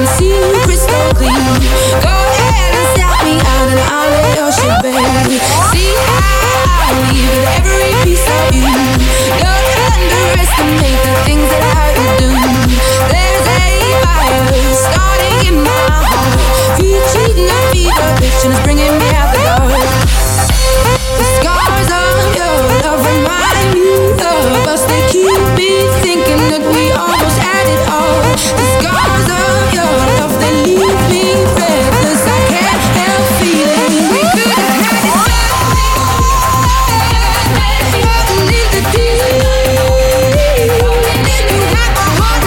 can see you crystal clean. Go ahead and snap me out and I'll let your shit, baby. See how I leave with every piece of you. Don't underestimate the things that I would do. There's a fire starting in my heart. You cheating, I feel the fiction is bringing me out the door. The scars on your love remind me of us. They keep me thinking that we almost had it all. The scars of your love, they leave me breathless. I can't help feeling we could have had it all. Floating in the deep, floating in your heart.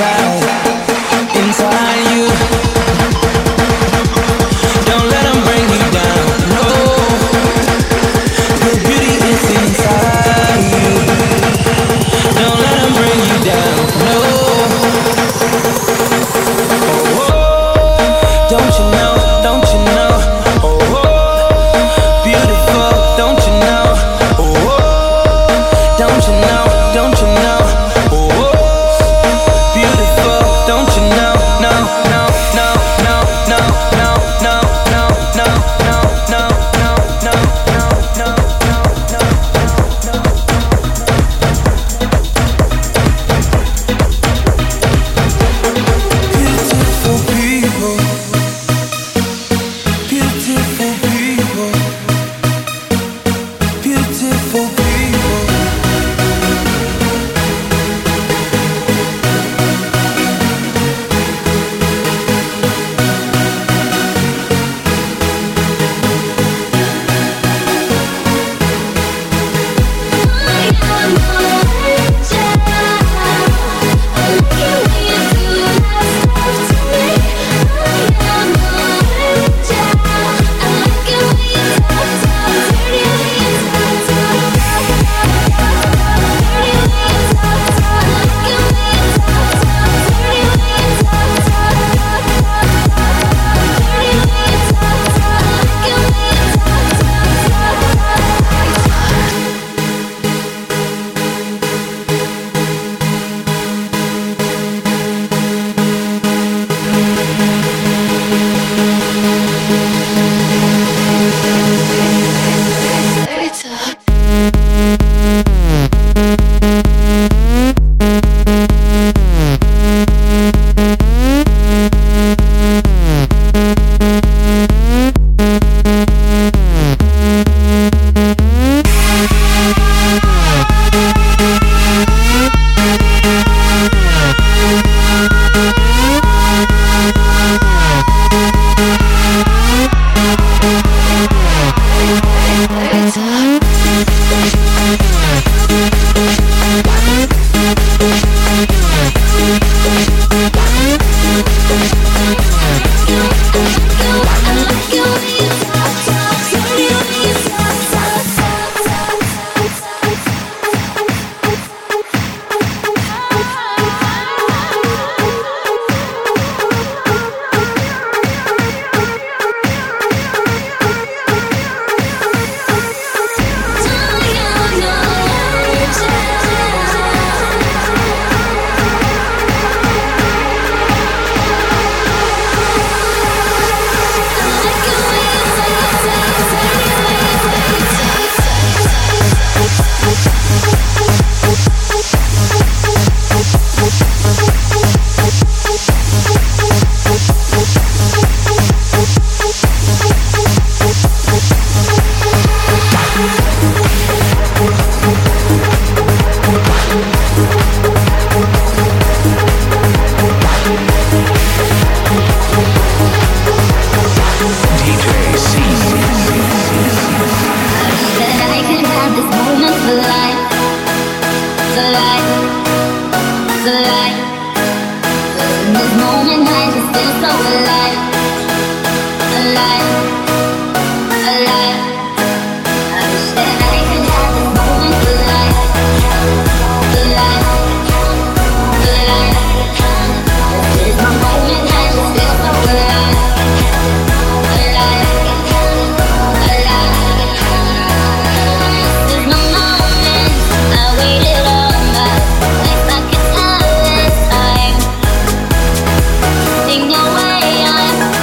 inside you. Don't let them bring you down, no. The beauty is inside you. Don't let them bring you down, no. Oh, oh. Don't you know, don't you know, oh, oh. Beautiful, don't you know, oh, oh. Don't you know, don't you know, oh, oh. Beautiful, don't you know? No, no, no, no, no, no, no, no, no, no, no, no, no, no, no, no. Beautiful people, beautiful people, beautiful people. Away, I'm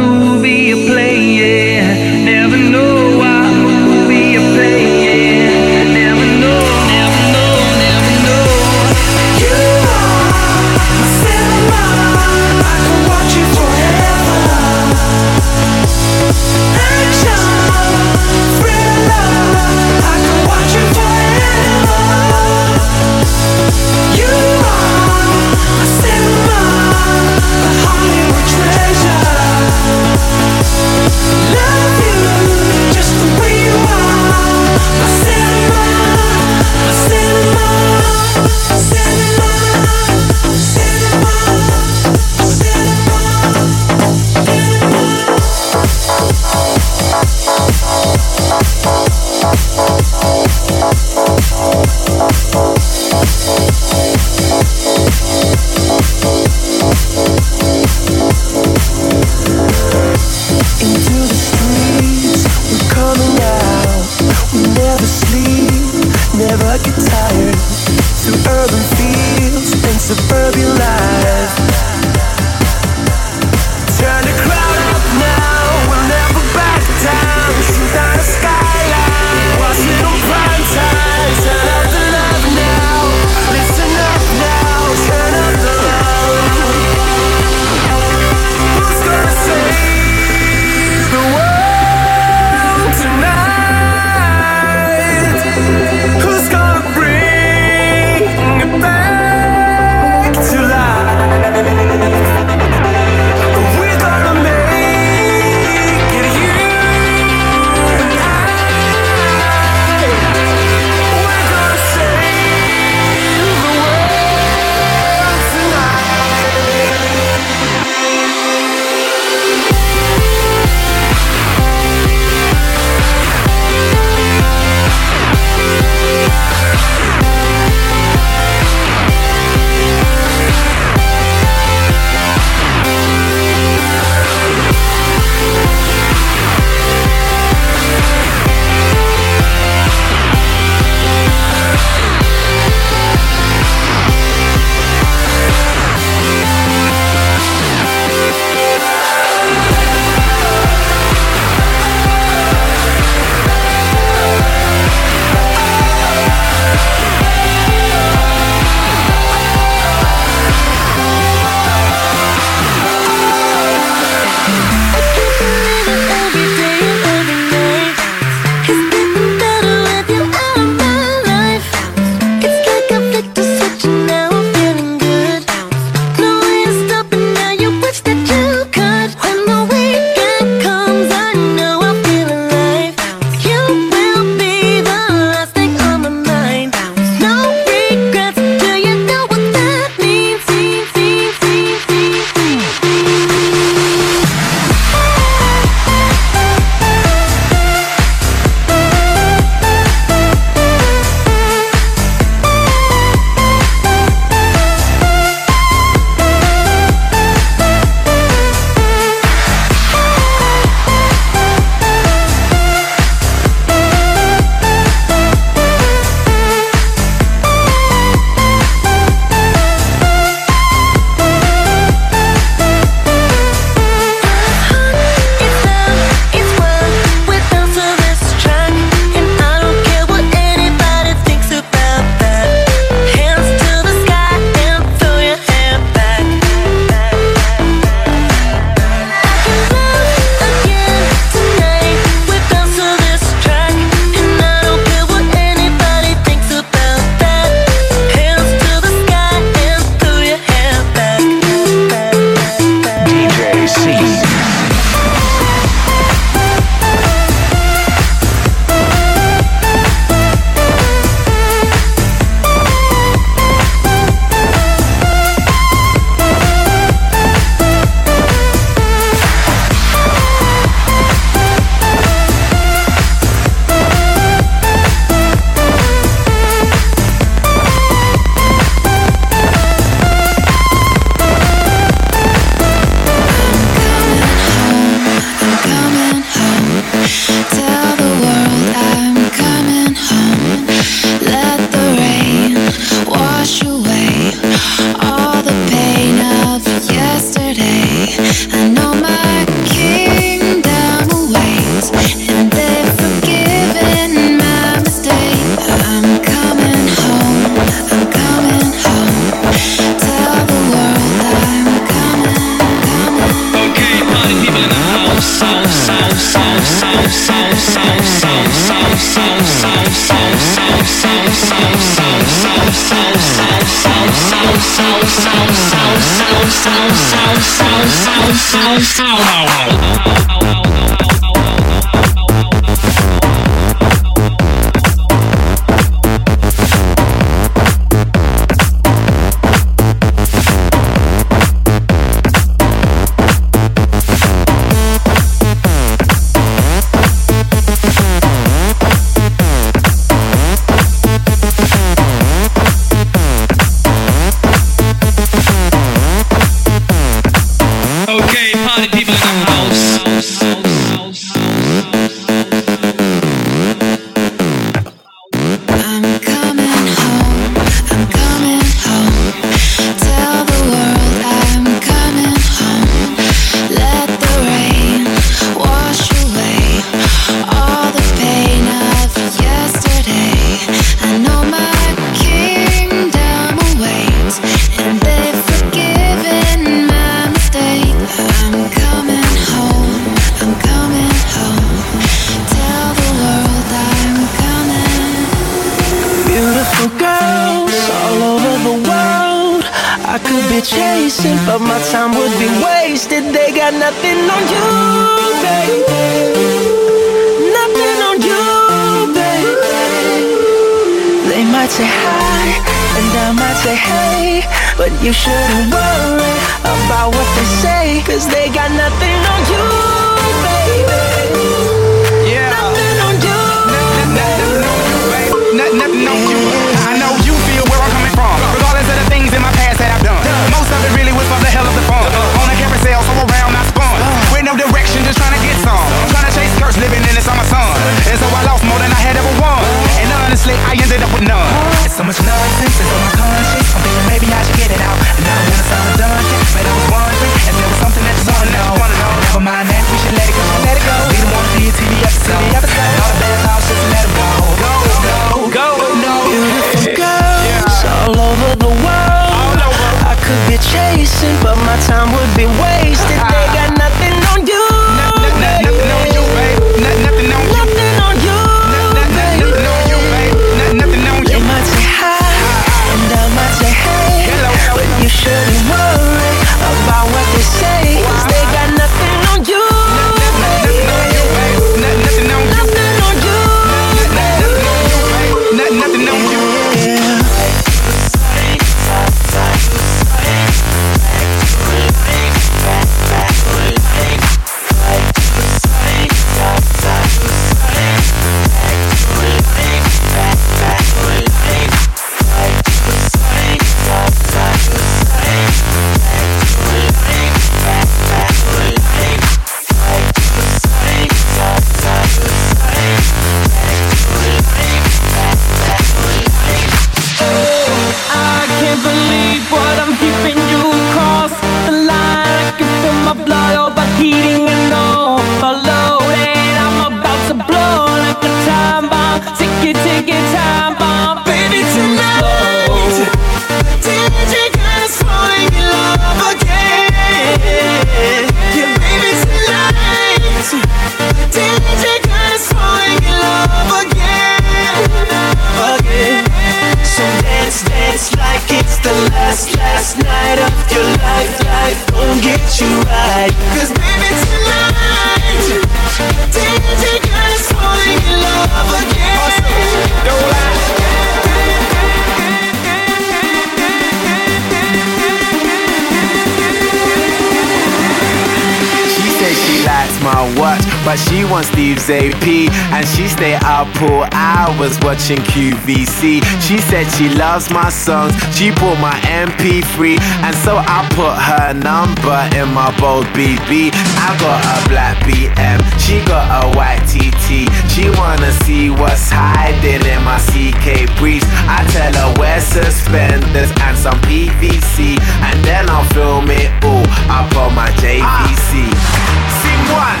Watching QVC. She said she loves my songs. She bought my MP3, and so I put her number in my bold BB. I got a black BM, she got a white TT. She wanna see what's hiding in my CK briefs. I tell her wear suspenders and some PVC, and then I'll film it all up on my JVC. Scene one,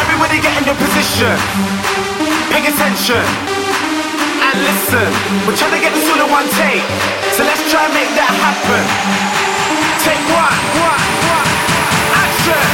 everybody get in your position. Pay attention. Listen, we're trying to get this all in one take, so let's try and make that happen. Take one, action.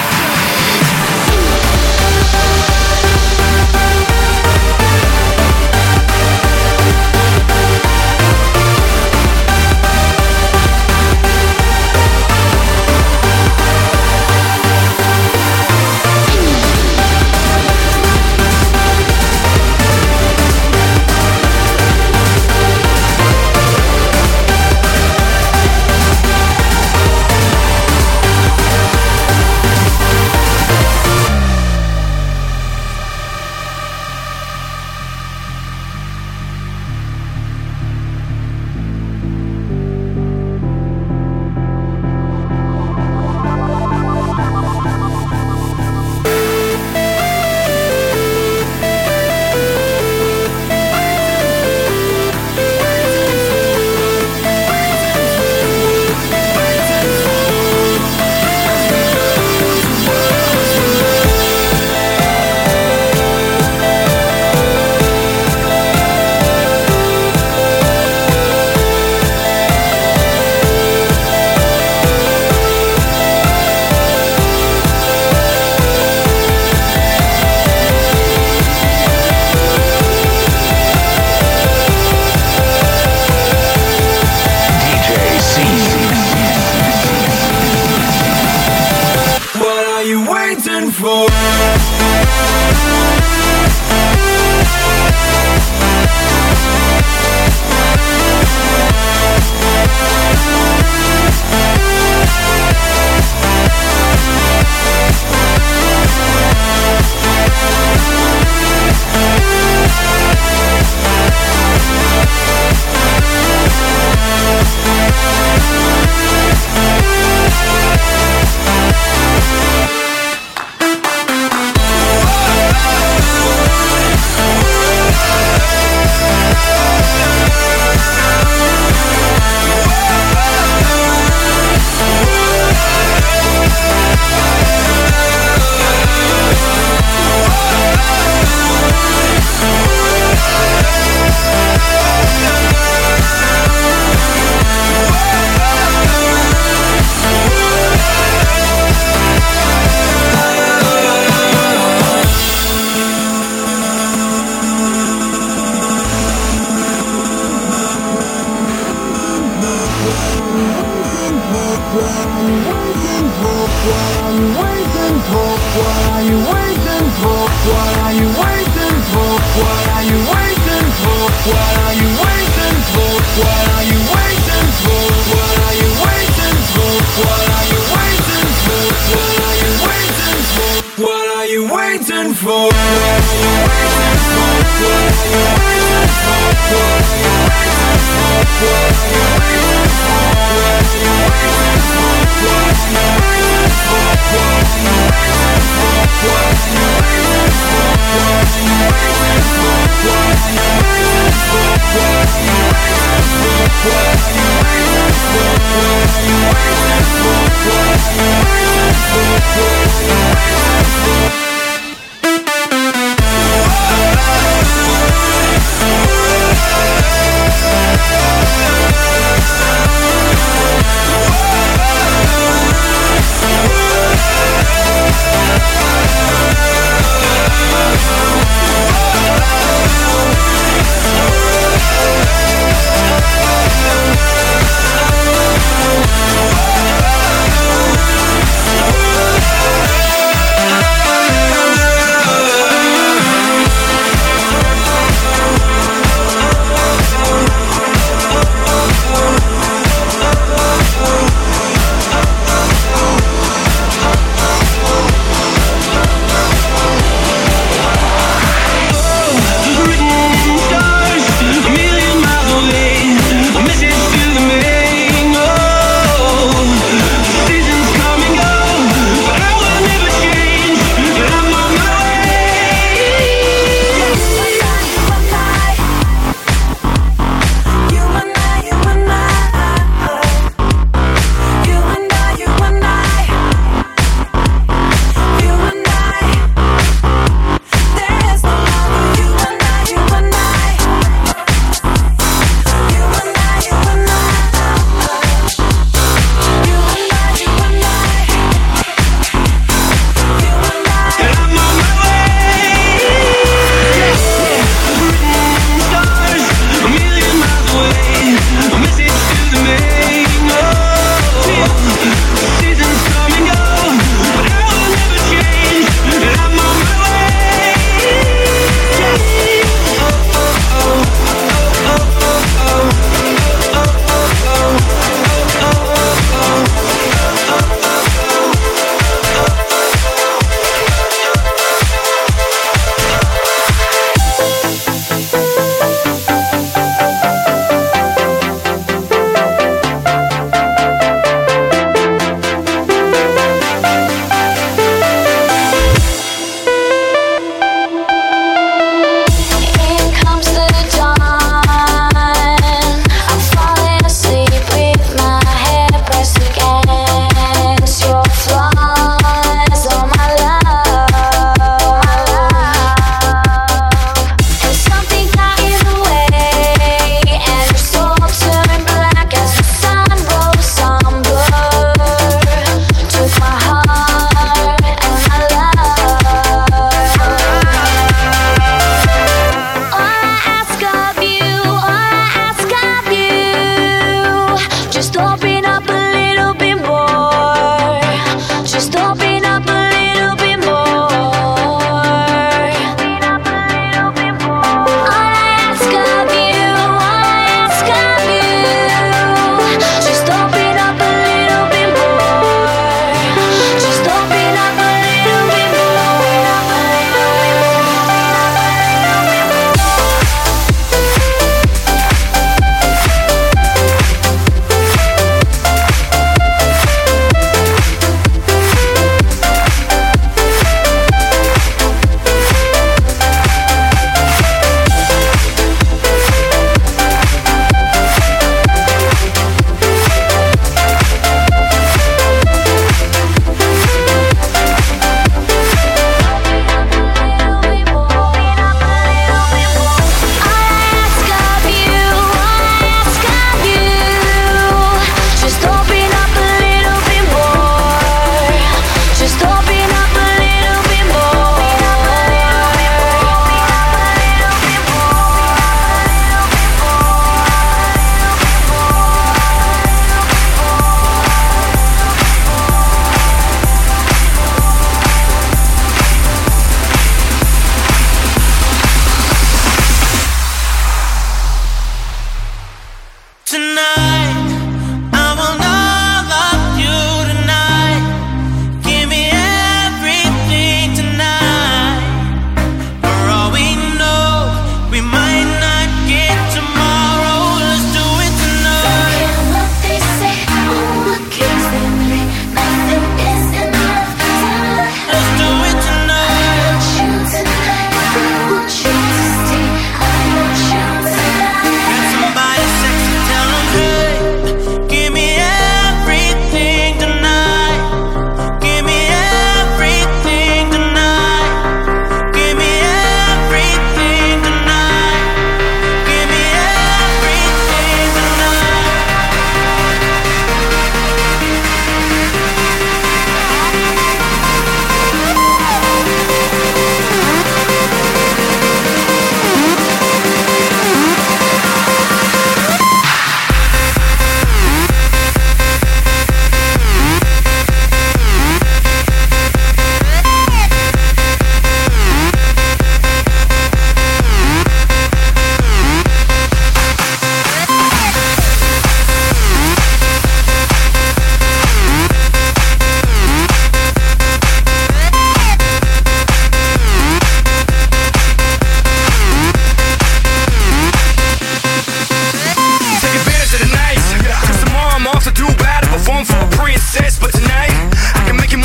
for.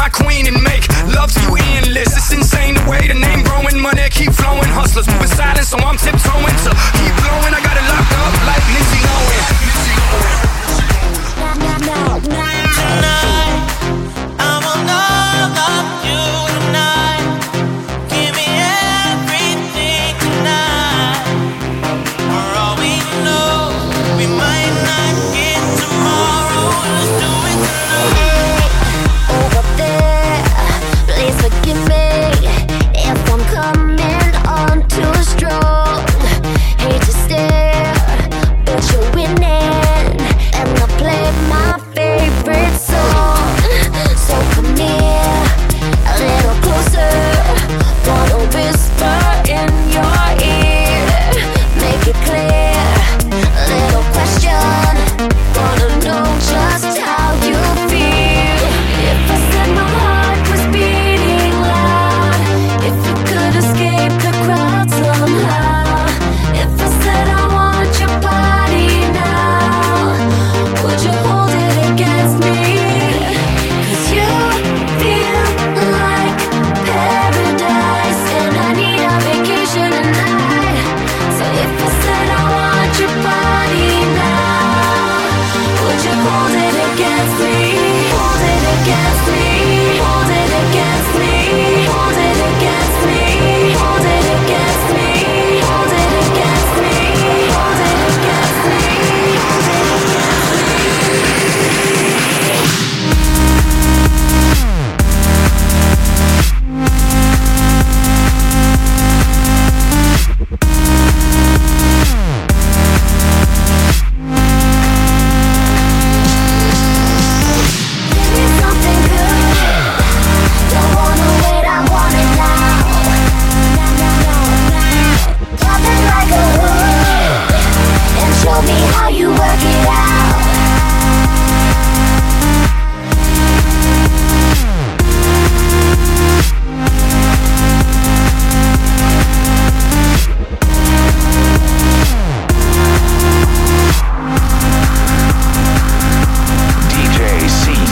my queen and make love to you endless. It's insane the way the name growing, money keep flowing. Hustlers moving silent, so I'm tiptoeing to keep blowing. I got it locked up like Lindsay Lohan. Tonight, I will not love you tonight. Give me everything tonight. For all we know, we might not get tomorrow. Let's do it tonight. Over there, please forgive me if I'm coming on too strong. Hate to stare, but you're winning, and I play my favorite song. So come here, a little closer. Wanna whisper in your ear, make it clear. Little question, wanna know just how you feel. If I said my heart was beating loud, if you could escape the crowd somehow, if I said I want your body now, would you hold it against me? 'Cause you feel like paradise, and I need a vacation tonight. So if I said I want your body now, would you hold it against me? Hold it against me. Hold it against me. Hold it against me. Hold it against me. Hold it against me. Hold it against me. Hold it against me. Give me something good. Don't wanna wait, I want it now. Drop it like a hook and show me how you work it out. DJ Scene.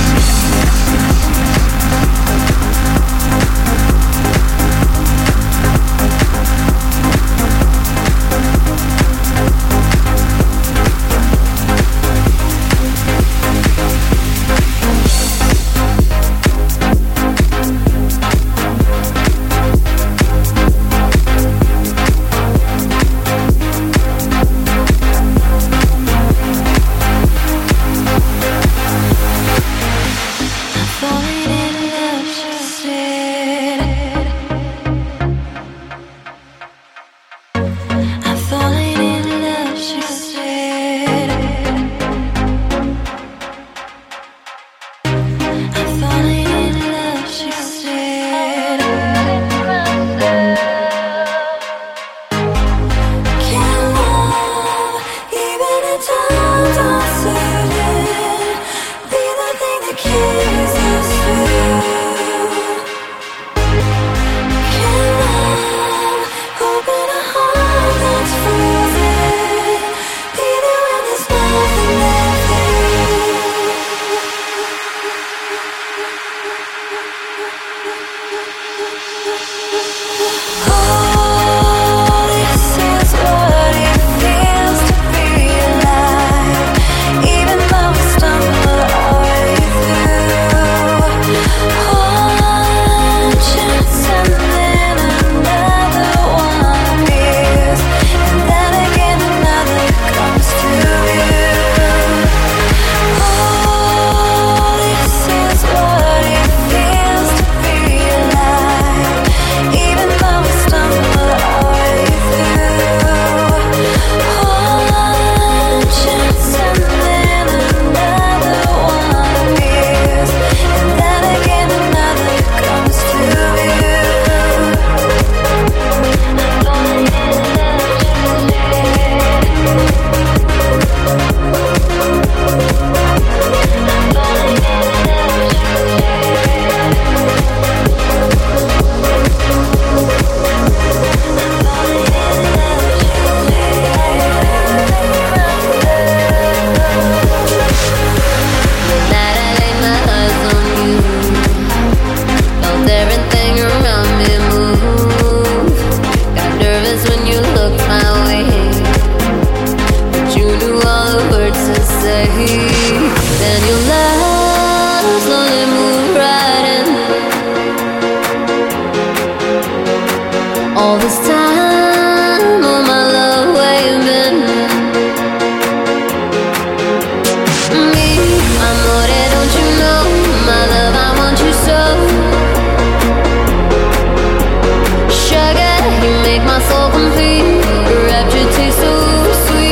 Falling in love, she said. I'm falling in love, she said. I'm falling in love, she said. Can love, even in times uncertain, be the thing that keeps us through? Can love open a heart that's frozen, even when there's nothing left there? Oh, this is what it feels to be alive, even though we stumble our way through. One chance and then another one appears, and then again another comes through. Oh, this is what it feels to be alive. all this time. Oh my love, where you been? Me, amore, don't you know? My love, I want you so. Sugar, you make my soul complete. Your rapture tastes so sweet.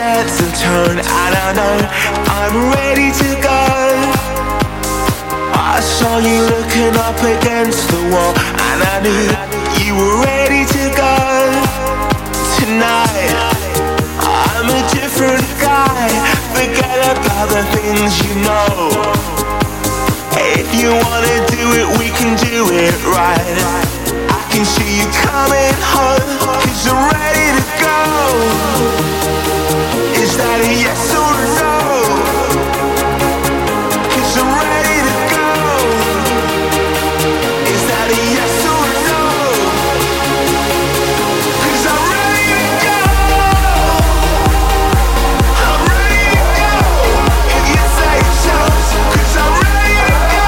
sets a tone. I don't know, I'm ready to go. I saw you looking up against the wall, and I knew you were ready to go. Tonight I'm a different guy. Forget about the things you know. If you wanna do it, we can do it right. I can see you coming home, 'cause I'm ready to go. Is that a yes or no? 'Cause I'm ready to go. Is that a yes or no? 'Cause I'm ready to go. I'm ready to go. If you say so, 'cause I'm ready to go.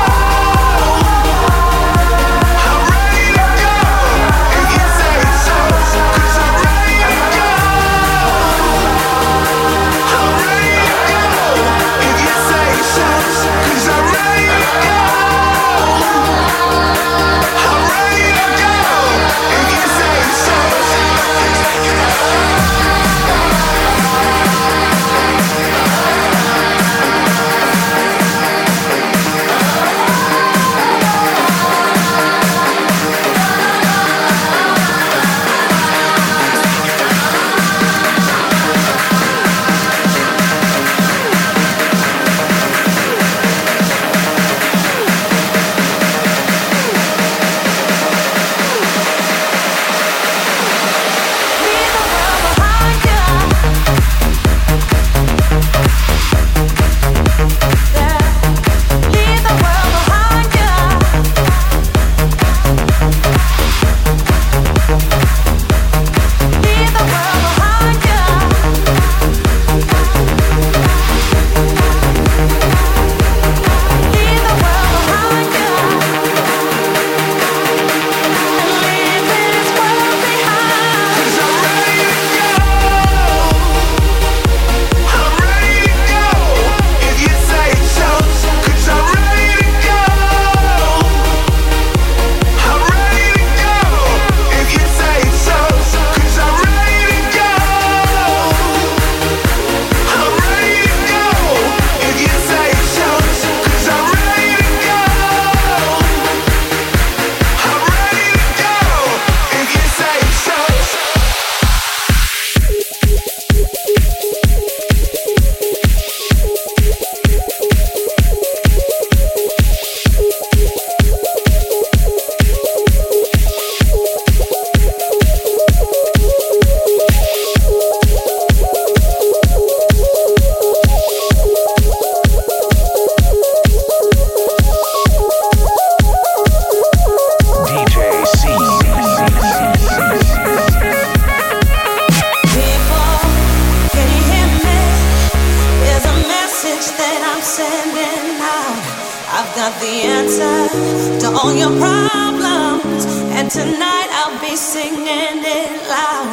Tonight I'll be singing it loud.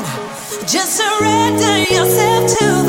Just surrender yourself to